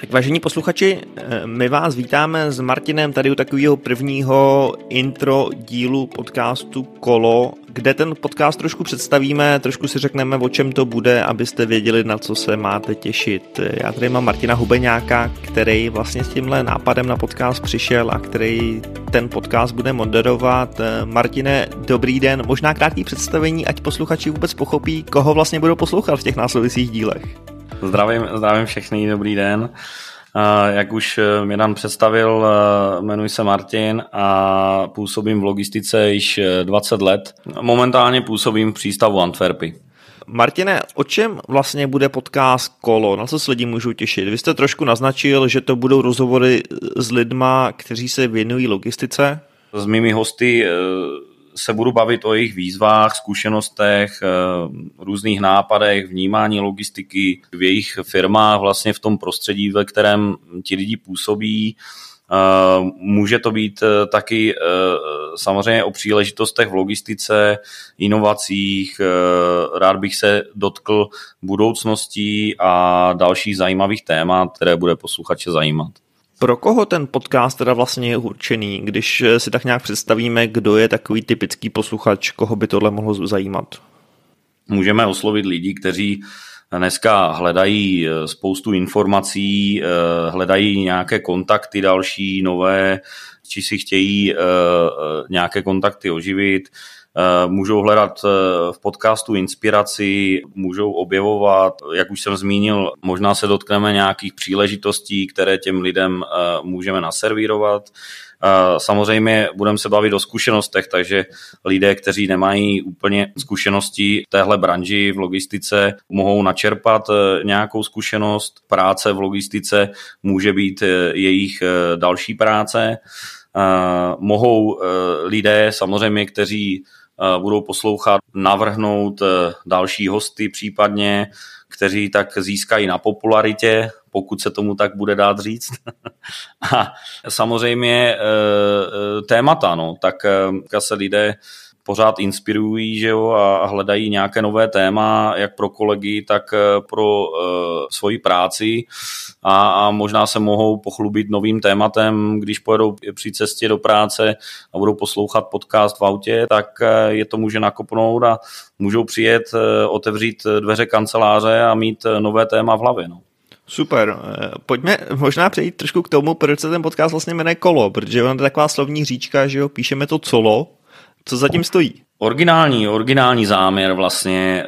Tak vážení posluchači, my vás vítáme s Martinem tady u takového prvního intro dílu podcastu Kolo, kde ten podcast trošku představíme, trošku si řekneme, o čem to bude, abyste věděli, na co se máte těšit. Já tady mám Martina Hubeňáka, který vlastně s tímhle nápadem na podcast přišel a který ten podcast bude moderovat. Martine, dobrý den, možná krátký představení, ať posluchači vůbec pochopí, koho vlastně budou poslouchat v těch následujících dílech. Zdravím všechny, dobrý den. Jak už mě Dan představil, jmenuji se Martin a působím v logistice již 20 let. Momentálně působím v přístavu Antverpy. Martine, o čem vlastně bude podcast Kolo? Na co se lidi můžou těšit? Vy jste trošku naznačil, že to budou rozhovory s lidma, kteří se věnují logistice. S mými hosty se budu bavit o jejich výzvách, zkušenostech, různých nápadech, vnímání logistiky v jejich firmách, vlastně v tom prostředí, ve kterém ti lidi působí. Může to být taky samozřejmě o příležitostech v logistice, inovacích, rád bych se dotkl budoucností a dalších zajímavých témat, které bude posluchače zajímat. Pro koho ten podcast teda vlastně je určený, když si tak nějak představíme, kdo je takový typický posluchač, koho by tohle mohlo zajímat? Můžeme oslovit lidi, kteří dneska hledají spoustu informací, hledají nějaké kontakty další, nové, či si chtějí nějaké kontakty oživit, můžou hledat v podcastu inspiraci, můžou objevovat, jak už jsem zmínil, možná se dotkneme nějakých příležitostí, které těm lidem můžeme naservírovat. Samozřejmě budeme se bavit o zkušenostech, takže lidé, kteří nemají úplně zkušenosti v téhle branži v logistice, mohou načerpat nějakou zkušenost. Práce v logistice může být jejich další práce. Mohou lidé samozřejmě, kteří budou poslouchat, navrhnout další hosty případně, kteří tak získají na popularitě, pokud se tomu tak bude dát říct. A samozřejmě témata, no, tak se lidé pořád inspirují, že jo, a hledají nějaké nové téma, jak pro kolegy, tak pro svoji práci a možná se mohou pochlubit novým tématem, když pojedou při cestě do práce a budou poslouchat podcast v autě, tak je to může nakopnout a můžou přijet, otevřít dveře kanceláře a mít nové téma v hlavě, no. Super, pojďme možná přejít trošku k tomu, proč se ten podcast vlastně jmenuje Kolo, protože ona je taková slovní říčka, že jo, píšeme to colo. Co zatím stojí? Originální záměr vlastně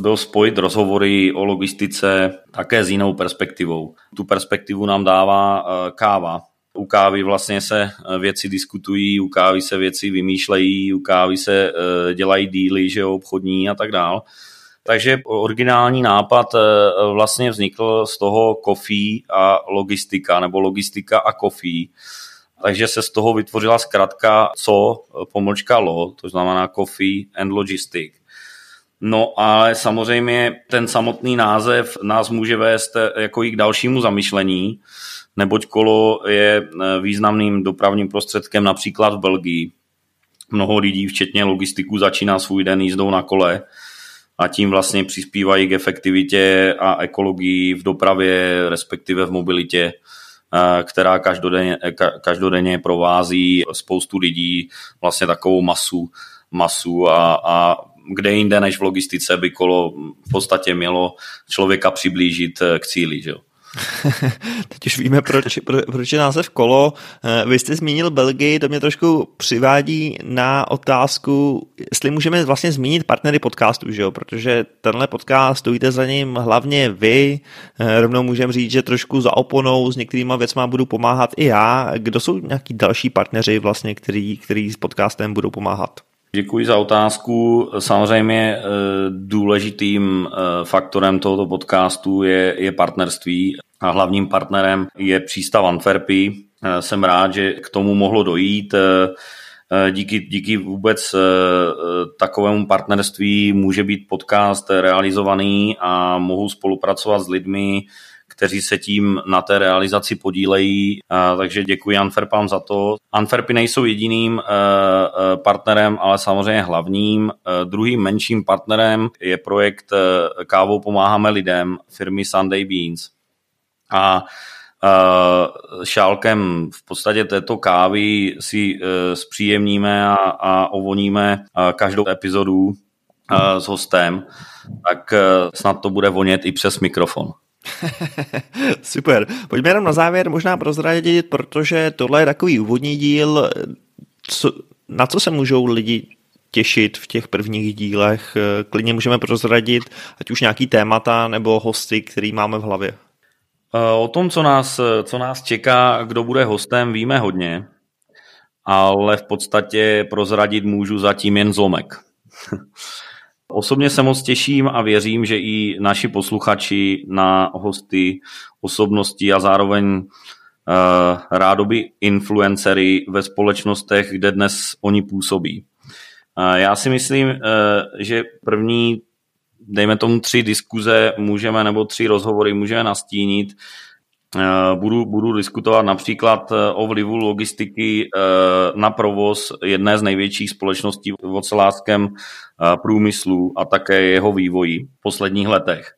byl spojit rozhovory o logistice také s jinou perspektivou. Tu perspektivu nám dává káva. U kávy vlastně se věci diskutují, u kávy se věci vymýšlejí, u kávy se dělají díly, že obchodní a tak dál. Takže originální nápad vlastně vznikl z toho coffee a logistika, nebo logistika a coffee. Takže se z toho vytvořila zkratka co-lo, to znamená Coffee and Logistic. No ale samozřejmě ten samotný název nás může vést jako i k dalšímu zamyšlení, neboť kolo je významným dopravním prostředkem například v Belgii. Mnoho lidí, včetně logistiků, začíná svůj den jízdou na kole a tím vlastně přispívají k efektivitě a ekologii v dopravě, respektive v mobilitě, která každodenně provází spoustu lidí, vlastně takovou masu a kde jinde než v logistice by kolo v podstatě mělo člověka přiblížit k cíli, že jo. Teď už víme, proč je název Kolo. Vy jste zmínil Belgii, to mě trošku přivádí na otázku, jestli můžeme vlastně zmínit partnery podcastu, že jo? Protože tenhle podcast, stojíte za ním hlavně vy, rovnou můžeme říct, že trošku za oponou, s některýma věcma budu pomáhat i já. Kdo jsou nějaký další partneři vlastně, který s podcastem budou pomáhat? Děkuji za otázku. Samozřejmě důležitým faktorem tohoto podcastu je partnerství a hlavním partnerem je přístav Antverpy. Jsem rád, že k tomu mohlo dojít. Díky vůbec takovému partnerství může být podcast realizovaný a mohou spolupracovat s lidmi, kteří se tím na té realizaci podílejí, takže děkuji Antverpám za to. Antverpy nejsou jediným partnerem, ale samozřejmě hlavním. Druhým menším partnerem je projekt Kávou pomáháme lidem firmy Sunday Beans. a šálkem v podstatě této kávy si zpříjemníme a ovoníme každou epizodu s hostem, tak snad to bude vonět i přes mikrofon. Super. Pojďme jenom na závěr možná prozradit, protože tohle je takový úvodní díl, na co se můžou lidi těšit v těch prvních dílech. Klidně můžeme prozradit ať už nějaký témata nebo hosty, který máme v hlavě. O tom, co nás čeká, kdo bude hostem, víme hodně, ale v podstatě prozradit můžu zatím jen zlomek. Osobně se moc těším a věřím, že i naši posluchači na hosty, osobnosti a zároveň rádoby influencery ve společnostech, kde dnes oni působí. Já si myslím, že první, dejme tomu 3 diskuze můžeme, nebo 3 rozhovory můžeme nastínit. Budu diskutovat například o vlivu logistiky na provoz jedné z největších společností v ocelářském průmyslu a také jeho vývoji v posledních letech.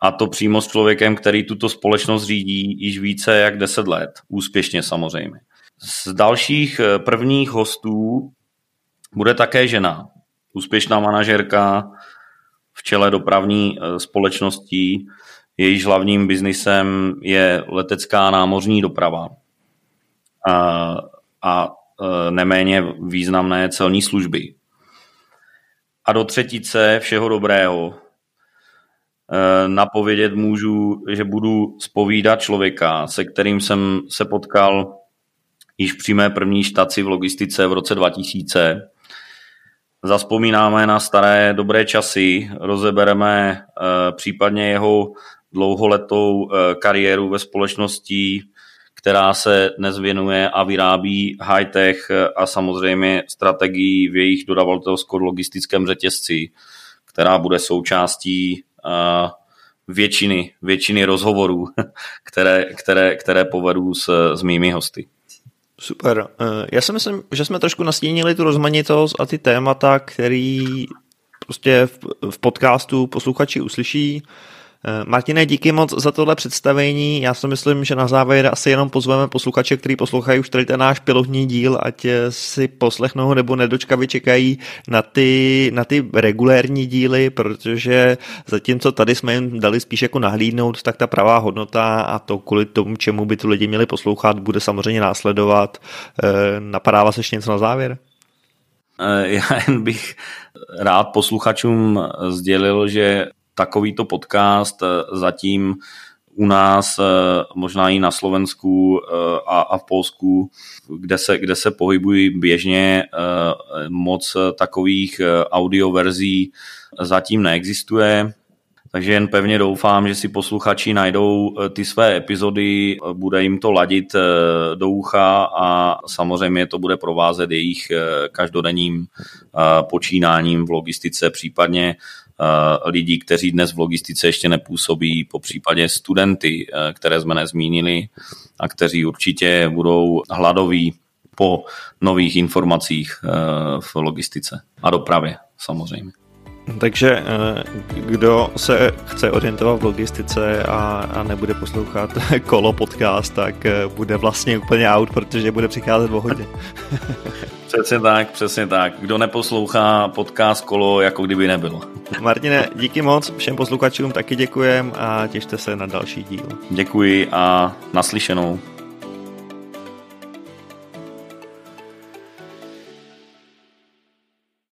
A to přímo s člověkem, který tuto společnost řídí již více jak 10 let. Úspěšně samozřejmě. Z dalších prvních hostů bude také žena. Úspěšná manažerka v čele dopravní společností, jejíž hlavním biznisem je letecká námořní doprava a neméně významné celní služby. A do třetice všeho dobrého napovědět můžu, že budu zpovídat člověka, se kterým jsem se potkal již při mé první štaci v logistice v roce 2000. Zazpomínáme na staré dobré časy, rozebereme případně jeho dlouholetou kariéru ve společnosti, která se dnes věnuje a vyrábí high-tech a samozřejmě strategii v jejich dodavatelsko-logistickém řetězci, která bude součástí většiny rozhovorů, které povedu s mými hosty. Super. Já si myslím, že jsme trošku nastínili tu rozmanitost a ty témata, který prostě v podcastu posluchači uslyší. Martine, díky moc za tohle představení. Já si myslím, že na závěr asi jenom pozveme posluchače, kteří poslouchají už tady ten náš pilotní díl, ať si poslechnou nebo nedočkavě čekají na ty regulérní díly, protože zatímco tady jsme jim dali spíš jako nahlídnout, tak ta pravá hodnota a to kvůli tomu, čemu by tu lidi měli poslouchat, bude samozřejmě následovat. Napadá vás ještě něco na závěr? Já jen bych rád posluchačům sdělil, že takovýto podcast zatím u nás, možná i na Slovensku a v Polsku, kde se pohybují běžně, moc takových audioverzí zatím neexistuje. Takže jen pevně doufám, že si posluchači najdou ty své epizody, bude jim to ladit do ucha a samozřejmě to bude provázet jejich každodenním počínáním v logistice, případně lidí, kteří dnes v logistice ještě nepůsobí, po případě studenty, které jsme nezmínili a kteří určitě budou hladoví po nových informacích v logistice a dopravě samozřejmě. Takže kdo se chce orientovat v logistice a nebude poslouchat Kolo podcast, tak bude vlastně úplně out, protože bude přicházet o hodně. Přesně tak. Kdo neposlouchá podcast Kolo, jako kdyby nebylo. Martine, díky moc, všem posluchačům taky děkujem a těšte se na další díl. Děkuji a naslyšenou.